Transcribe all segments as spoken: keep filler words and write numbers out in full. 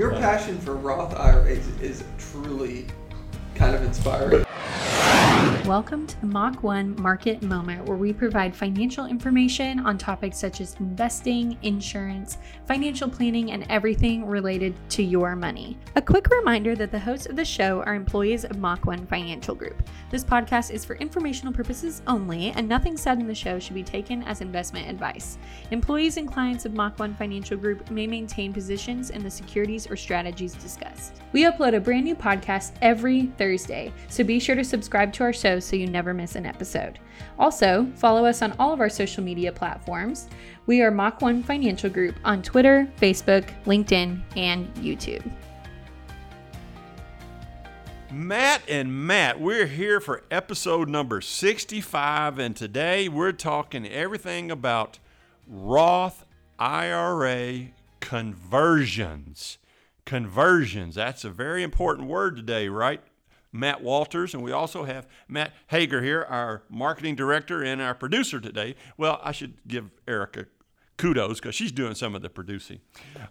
Your passion for Roth I R As is truly kind of inspiring. Welcome to the Mach one Market Moment, where we provide financial information on topics such as investing, insurance, financial planning, and everything related to your money. A quick reminder that the hosts of the show are employees of Mach one Financial Group. This podcast is for informational purposes only, and nothing said in the show should be taken as investment advice. Employees and clients of Mach one Financial Group may maintain positions in the securities or strategies discussed. We upload a brand new podcast every Thursday, so be sure to subscribe to our show so you never miss an episode. Also, follow us on all of our social media platforms. We are Mach one Financial Group on Twitter, Facebook, LinkedIn, and YouTube. Matt and Matt, we're here for episode number sixty-five, and today we're talking everything about Roth I R A conversions. Conversions, that's a very important word today, right? Matt Walters, and we also have Matt Hager here, our marketing director and our producer today. Well, I should give Erica kudos because she's doing some of the producing.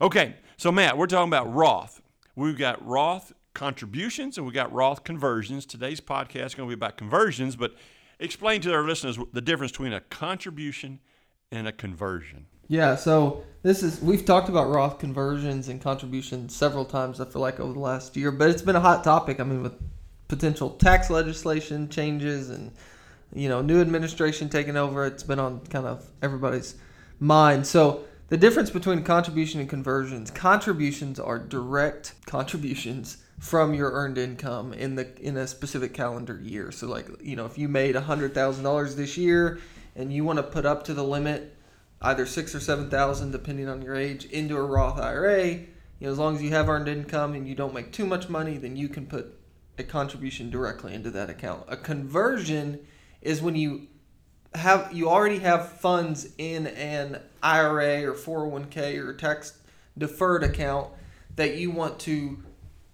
Okay, so Matt, we're talking about Roth. We've got Roth contributions and we've got Roth conversions. Today's podcast is going to be about conversions, but explain to our listeners the difference between a contribution and a conversion. Yeah, so this is we've talked about Roth conversions and contributions several times, I feel like, over the last year, but it's been a hot topic. I mean, with potential tax legislation changes and, you know, new administration taking over, it's been on kind of everybody's mind. So the difference between contribution and conversions: contributions are direct contributions from your earned income in the in a specific calendar year. So, like, you know, if you made one hundred thousand dollars this year and you want to put up to the limit, either six or seven thousand, depending on your age, into a Roth I R A, you know, as long as you have earned income and you don't make too much money, then you can put a contribution directly into that account. A conversion is when you have you already have funds in an I R A or four oh one k or tax deferred account that you want to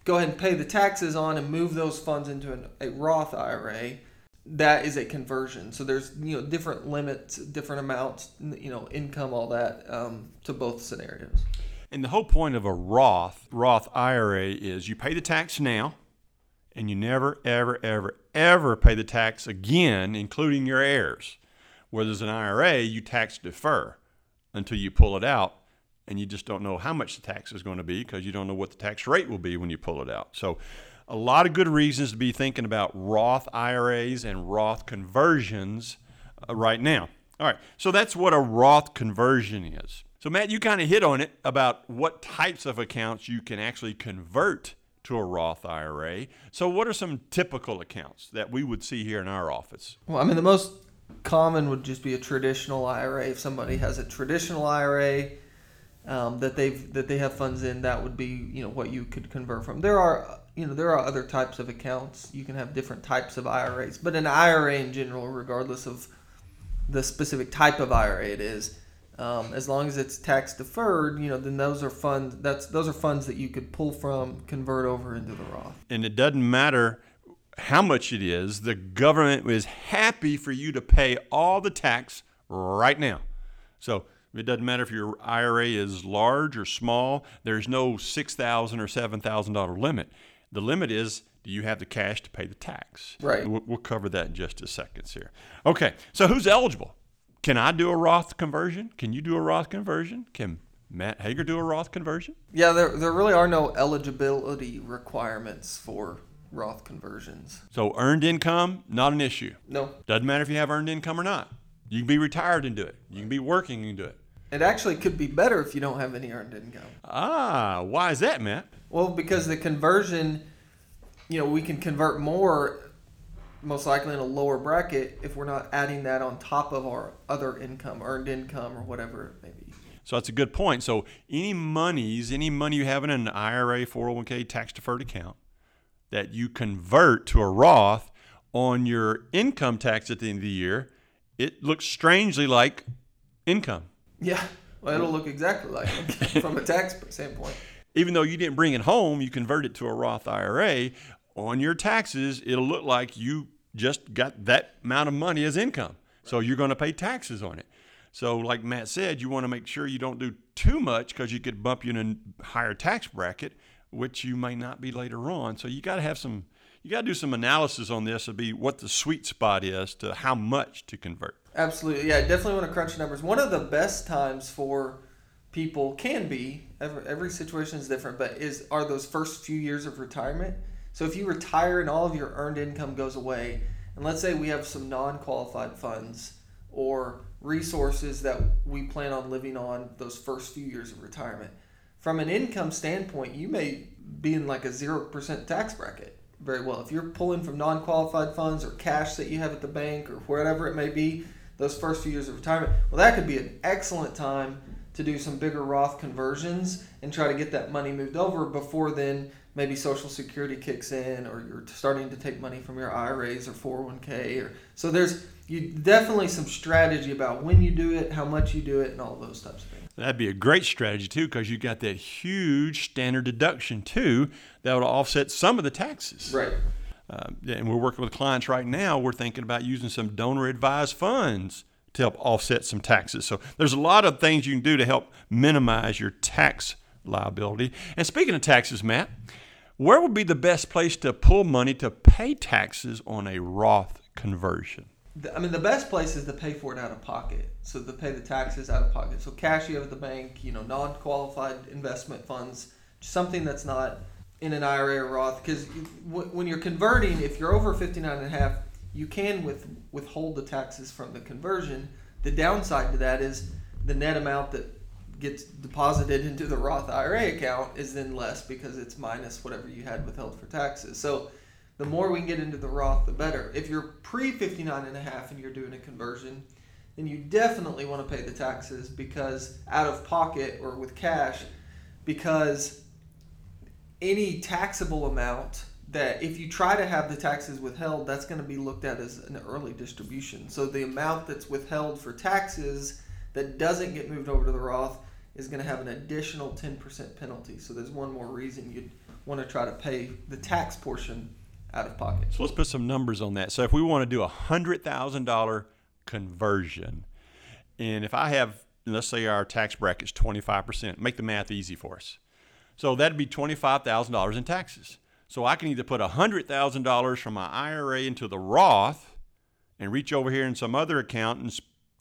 go ahead and pay the taxes on and move those funds into an, a Roth I R A. That is a conversion. So there's, you know, different limits, different amounts, you know, income, all that um, to both scenarios. And the whole point of a Roth, Roth I R A is you pay the tax now, and you never, ever, ever, ever pay the tax again, including your heirs. Where there's an I R A, you tax defer until you pull it out, and you just don't know how much the tax is going to be because you don't know what the tax rate will be when you pull it out. So a lot of good reasons to be thinking about Roth I R As and Roth conversions uh, right now. All right, so that's what a Roth conversion is. So, Matt, you kind of hit on it about what types of accounts you can actually convert to a Roth I R A. So what are some typical accounts that we would see here in our office? Well, I mean, the most common would just be a traditional I R A. If somebody has a traditional I R A um, that they've that they have funds in, that would be, you know, what you could convert from. There are, you know, there are other types of accounts. You can have different types of I R As, but an I R A in general, regardless of the specific type of I R A it is, Um, as long as it's tax deferred, you know, then those are funds. That's those are funds that you could pull from, convert over into the Roth. And it doesn't matter how much it is. The government is happy for you to pay all the tax right now. So it doesn't matter if your I R A is large or small. There's no six thousand dollars or seven thousand dollars limit. The limit is, do you have the cash to pay the tax? Right. We'll, we'll cover that in just a second here. Okay. So who's eligible? Can I do a Roth conversion? Can you do a Roth conversion? Can Matt Hager do a Roth conversion? Yeah, there there really are no eligibility requirements for Roth conversions. So earned income, not an issue? No. Doesn't matter if you have earned income or not. You can be retired and do it. You can be working and do it. It actually could be better if you don't have any earned income. Ah, why is that, Matt? Well, because the conversion, you know, we can convert more, most likely in a lower bracket, if we're not adding that on top of our other income, earned income, or whatever it may be. So that's a good point. So any monies, any money you have in an I R A, four oh one k, tax-deferred account that you convert to a Roth on your income tax at the end of the year, it looks strangely like income. Yeah, well, it'll look exactly like it from a tax standpoint. Even though you didn't bring it home, you convert it to a Roth I R A, on your taxes, it'll look like you just got that amount of money as income. So you're going to pay taxes on it. So like Matt said, you want to make sure you don't do too much because you could bump you in a higher tax bracket, which you may not be later on. So you got to have some, you got to do some analysis on this to be what the sweet spot is to how much to convert. Absolutely. Yeah, I definitely want to crunch numbers. One of the best times for people can be, every, every situation is different, but is are those first few years of retirement. So if you retire and all of your earned income goes away, and let's say we have some non-qualified funds or resources that we plan on living on those first few years of retirement. From an income standpoint, you may be in like a zero percent tax bracket very well. If you're pulling from non-qualified funds or cash that you have at the bank or wherever it may be, those first few years of retirement, well, that could be an excellent time to do some bigger Roth conversions and try to get that money moved over before then maybe Social Security kicks in or you're starting to take money from your I R As or four oh one k. Or, so there's you definitely some strategy about when you do it, how much you do it, and all those types of things. That'd be a great strategy too, because you got that huge standard deduction too that would offset some of the taxes. Right. Uh, and we're working with clients right now. We're thinking about using some donor-advised funds to help offset some taxes. So there's a lot of things you can do to help minimize your tax liability. And speaking of taxes, Matt, where would be the best place to pull money to pay taxes on a Roth conversion? I mean, the best place is to pay for it out of pocket. So to pay the taxes out of pocket. So cash you have at the bank, you know, non-qualified investment funds, something that's not in an I R A or Roth. Because when you're converting, if you're over fifty-nine and a half, you can with, withhold the taxes from the conversion. The downside to that is the net amount that gets deposited into the Roth I R A account is then less because it's minus whatever you had withheld for taxes. So the more we can get into the Roth, the better. If you're pre-fifty-nine and a half and you're doing a conversion, then you definitely want to pay the taxes because out of pocket or with cash, because any taxable amount that if you try to have the taxes withheld, that's going to be looked at as an early distribution. So the amount that's withheld for taxes that doesn't get moved over to the Roth is going to have an additional ten percent penalty. So there's one more reason you'd want to try to pay the tax portion out of pocket. So let's put some numbers on that. So if we want to do a one hundred thousand dollars conversion, and if I have, let's say our tax bracket is twenty-five percent, make the math easy for us. So that'd be twenty-five thousand dollars in taxes. So I can either put one hundred thousand dollars from my I R A into the Roth and reach over here in some other account and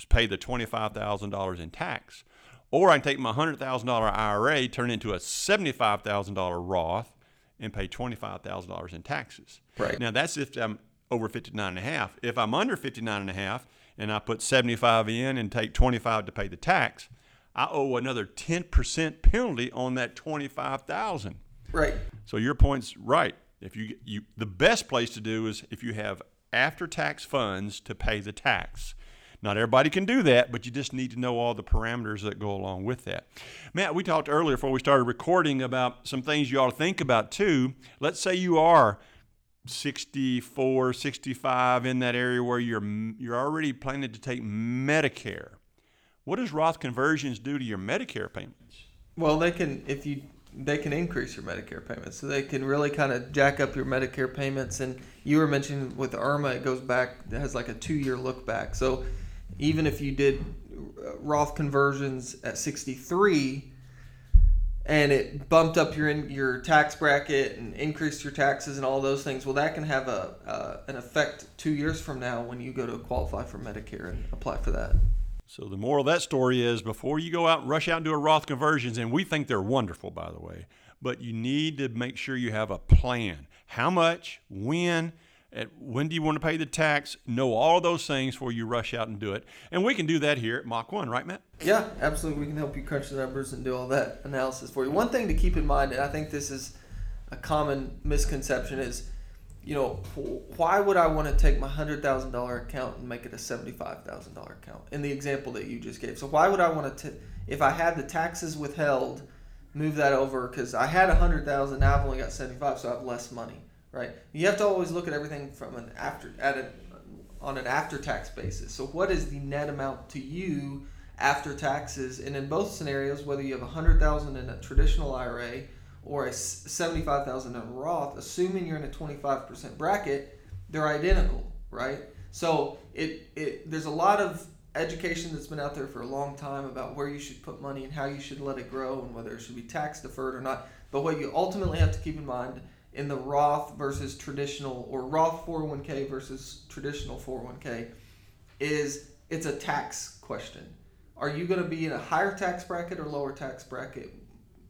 pay the twenty-five thousand dollars in tax. Or I can take my one hundred thousand dollars I R A, turn it into a seventy-five thousand dollars Roth, and pay twenty-five thousand dollars in taxes. Right. Now, that's if I'm over fifty-nine and a half. If I'm under fifty-nine and a half and I put seventy-five in and take twenty-five to pay the tax, I owe another ten percent penalty on that twenty-five thousand dollars. Right. So your point's right. If you you the best place to do is if you have after-tax funds to pay the tax. Not everybody can do that, but you just need to know all the parameters that go along with that. Matt, we talked earlier before we started recording about some things you ought to think about too. Let's say you are sixty-four, sixty-five in that area where you're you're already planning to take Medicare. What does Roth conversions do to your Medicare payments? Well, they can if you they can increase your Medicare payments. So they can really kind of jack up your Medicare payments. And you were mentioning with Irma, it goes back, it has like a two-year look back. So even if you did Roth conversions at sixty-three and it bumped up your in, your tax bracket and increased your taxes and all those things, well, that can have a uh, an effect two years from now when you go to qualify for Medicare and apply for that. So the moral of that story is before you go out and rush out and do a Roth conversions, and we think they're wonderful, by the way, but you need to make sure you have a plan. How much, when, At when do you want to pay the tax? Know all those things before you rush out and do it. And we can do that here at Mach one, right, Matt? Yeah, absolutely. We can help you crunch the numbers and do all that analysis for you. One thing to keep in mind, and I think this is a common misconception, is, you know, why would I want to take my one hundred thousand dollars account and make it a seventy-five thousand dollars account in the example that you just gave? So why would I want to, t- if I had the taxes withheld, move that over? Because I had one hundred thousand dollars, now I've only got seventy-five thousand dollars, so I have less money. Right. You have to always look at everything from an after at a, on an after-tax basis. So what is the net amount to you after taxes? And in both scenarios, whether you have one hundred thousand dollars in a traditional I R A or a seventy-five thousand dollars in a Roth, assuming you're in a twenty-five percent bracket, they're identical, right? So it, it there's a lot of education that's been out there for a long time about where you should put money and how you should let it grow and whether it should be tax deferred or not. But what you ultimately have to keep in mind in the Roth versus traditional, or Roth four oh one k versus traditional four oh one k, is it's a tax question. Are you going to be in a higher tax bracket or lower tax bracket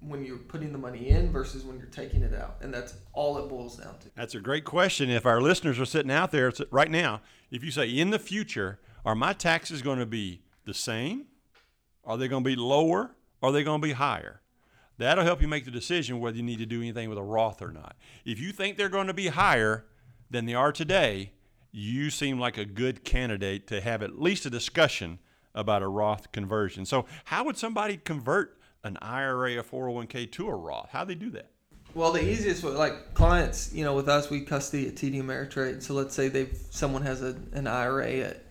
when you're putting the money in versus when you're taking it out? And that's all it boils down to. That's a great question. If our listeners are sitting out there right now, if you say, in the future, are my taxes going to be the same? Are they going to be lower? Are they going to be higher? That'll help you make the decision whether you need to do anything with a Roth or not. If you think they're going to be higher than they are today, you seem like a good candidate to have at least a discussion about a Roth conversion. So how would somebody convert an I R A or four oh one k to a Roth? How do they do that? Well, the easiest way, like clients, you know, with us, we custody at T D Ameritrade. So let's say they've someone has a, an I R A at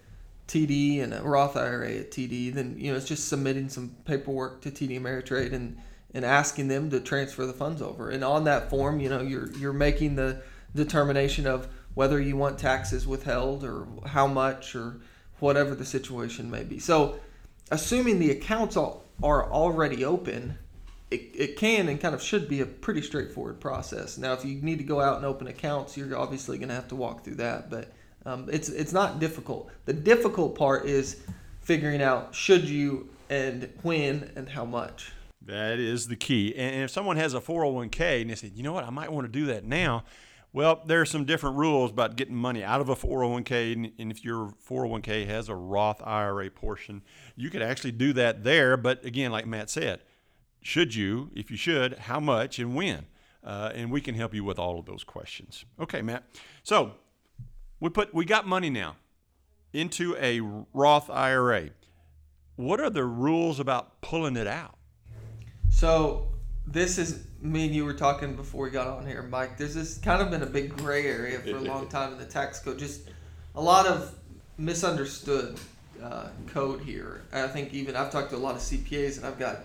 T D and a Roth I R A at T D. Then, you know, it's just submitting some paperwork to T D Ameritrade and and asking them to transfer the funds over. And on that form, you know, you're you're making the determination of whether you want taxes withheld or how much or whatever the situation may be. So assuming the accounts all, are already open, it, it can and kind of should be a pretty straightforward process. Now, if you need to go out and open accounts, you're obviously going to have to walk through that, but um, it's it's not difficult. The difficult part is figuring out should you and when and how much. That is the key. And if someone has a four oh one k and they say, you know what, I might want to do that now. Well, there are some different rules about getting money out of a four oh one k, and if your four oh one k has a Roth I R A portion, you could actually do that there. But again, like Matt said, should you, if you should, how much and when? Uh, and we can help you with all of those questions. Okay, Matt. So we put we got money now into a Roth I R A. What are the rules about pulling it out? So this is, me and you were talking before we got on here, Mike. There's this kind of been a big gray area for a long time in the tax code. Just a lot of misunderstood uh, code here. I think even I've talked to a lot of C P As and I've got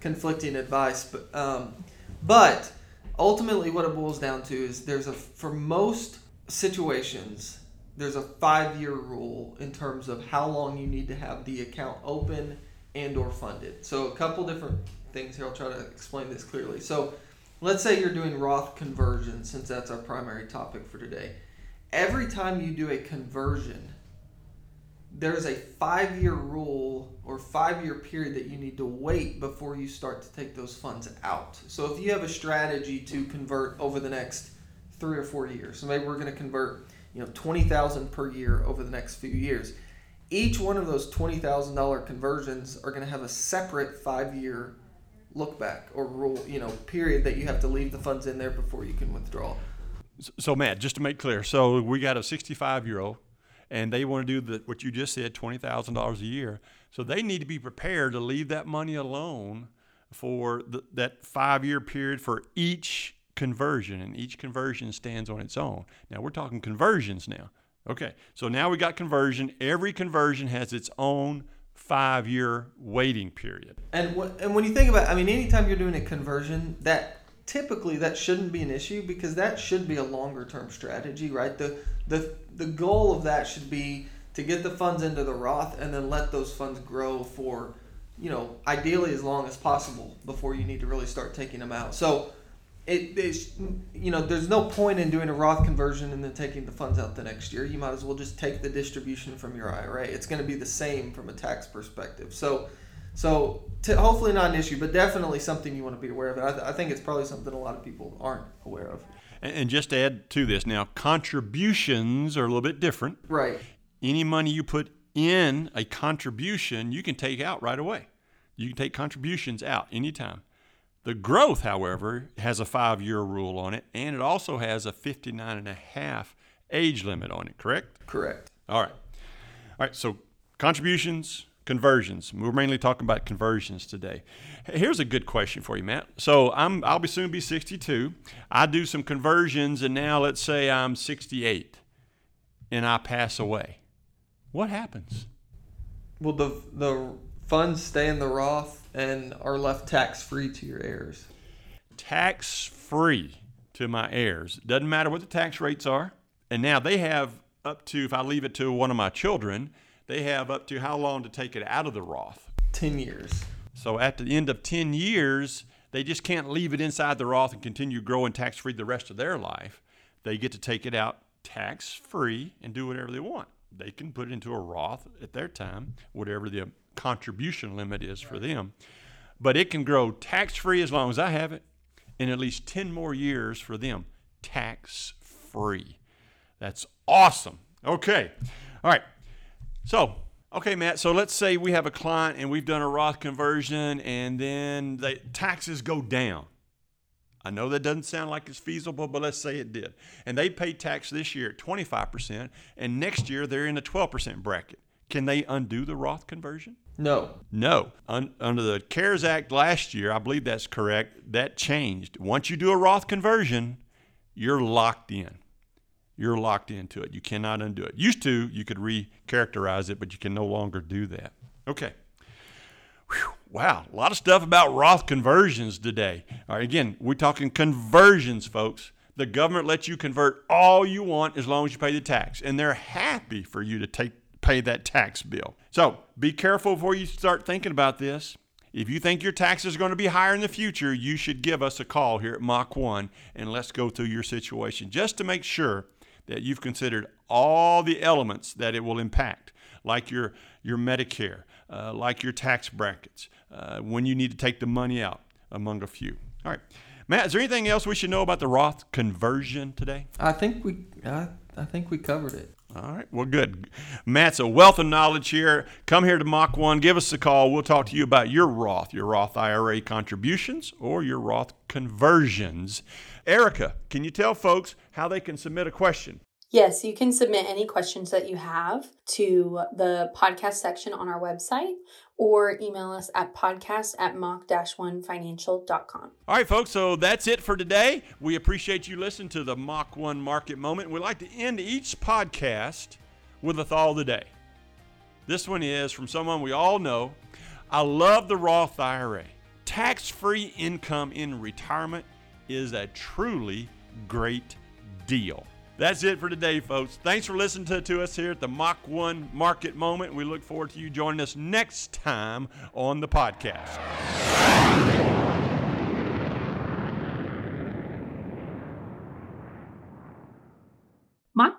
conflicting advice. But, um, but ultimately what it boils down to is there's a, for most situations, there's a five-year rule in terms of how long you need to have the account open and or funded. So a couple different things here. I'll try to explain this clearly. So let's say you're doing Roth conversion, since that's our primary topic for today. Every time you do a conversion, there's a five-year rule or five-year period that you need to wait before you start to take those funds out. So if you have a strategy to convert over the next three or four years, so maybe we're going to convert, you know, twenty thousand dollars per year over the next few years. Each one of those twenty thousand dollars conversions are going to have a separate five-year look back or rule, you know, period that you have to leave the funds in there before you can withdraw. So Matt, just to make clear, so we got a sixty-five year old and they want to do the, what you just said, twenty thousand dollars a year. So they need to be prepared to leave that money alone for the, that five year period for each conversion, and each conversion stands on its own. Now we're talking conversions now. Okay. So now we got conversion. Every conversion has its own five-year waiting period. And wh- and when you think about, I mean, anytime you're doing a conversion, that typically that shouldn't be an issue because that should be a longer-term strategy, right? The the the goal of that should be to get the funds into the Roth and then let those funds grow for, you know, ideally as long as possible before you need to really start taking them out. So it is, you know, there's no point in doing a Roth conversion and then taking the funds out the next year. You might as well just take the distribution from your I R A. It's going to be the same from a tax perspective. So, so to, hopefully not an issue, but definitely something you want to be aware of. I, th- I think it's probably something a lot of people aren't aware of. And, and just to add to this, now contributions are a little bit different. Right. Any money you put in a contribution, you can take out right away. You can take contributions out anytime. The growth, however, has a five-year rule on it, and it also has a fifty-nine and a half age limit on it, correct? Correct. All right. All right, so contributions, conversions. We're mainly talking about conversions today. Here's a good question for you, Matt. So I'm, I'll be soon be sixty-two. I do some conversions, and now let's say I'm sixty-eight, and I pass away. What happens? Well, the the funds stay in the Roth and are left tax-free to your heirs. Tax-free to my heirs. Doesn't matter what the tax rates are. And now they have up to, if I leave it to one of my children, they have up to how long to take it out of the Roth? ten years. So at the end of ten years, they just can't leave it inside the Roth and continue growing tax-free the rest of their life. They get to take it out tax-free and do whatever they want. They can put it into a Roth at their time, whatever the contribution limit is for them. But it can grow tax-free as long as I have it, and at least ten more years for them, tax-free. That's awesome. Okay. All right. So, okay, Matt, so let's say we have a client and we've done a Roth conversion and then the taxes go down. I know that doesn't sound like it's feasible, but let's say it did. And they paid tax this year at twenty-five percent, and next year they're in the twelve percent bracket. Can they undo the Roth conversion? No. No. Un- under the CARES Act last year, I believe that's correct, that changed. Once you do a Roth conversion, you're locked in. You're locked into it. You cannot undo it. Used to, you could recharacterize it, but you can no longer do that. Okay. Whew. Wow, a lot of stuff about Roth conversions today. All right, again, we're talking conversions, folks. The government lets you convert all you want as long as you pay the tax, and they're happy for you to take pay that tax bill. So be careful before you start thinking about this. If you think your tax is going to be higher in the future, you should give us a call here at Mach one, and let's go through your situation just to make sure that you've considered all the elements that it will impact, like your, your Medicare, uh, like your tax brackets, uh, when you need to take the money out, among a few. All right. Matt, is there anything else we should know about the Roth conversion today? I think we I, I think we covered it. All right. Well, good. Matt's a wealth of knowledge here. Come here to Mach one. Give us a call. We'll talk to you about your Roth, your Roth I R A contributions, or your Roth conversions. Erica, can you tell folks how they can submit a question? Yes, you can submit any questions that you have to the podcast section on our website or email us at podcast at mach one financial dot com. All right, folks, so that's it for today. We appreciate you listening to the Mach one Market Moment. We like to end each podcast with a thought of the day. This one is from someone we all know. I love the Roth I R A. Tax-free income in retirement is a truly great deal. That's it for today, folks. Thanks for listening to, to us here at the Mach one Market Moment. We look forward to you joining us next time on the podcast. Mach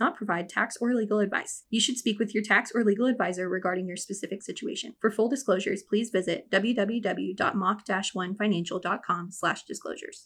not provide tax or legal advice. You should speak with your tax or legal advisor regarding your specific situation. For full disclosures, please visit w w w dot mach one financial dot com slash disclosures.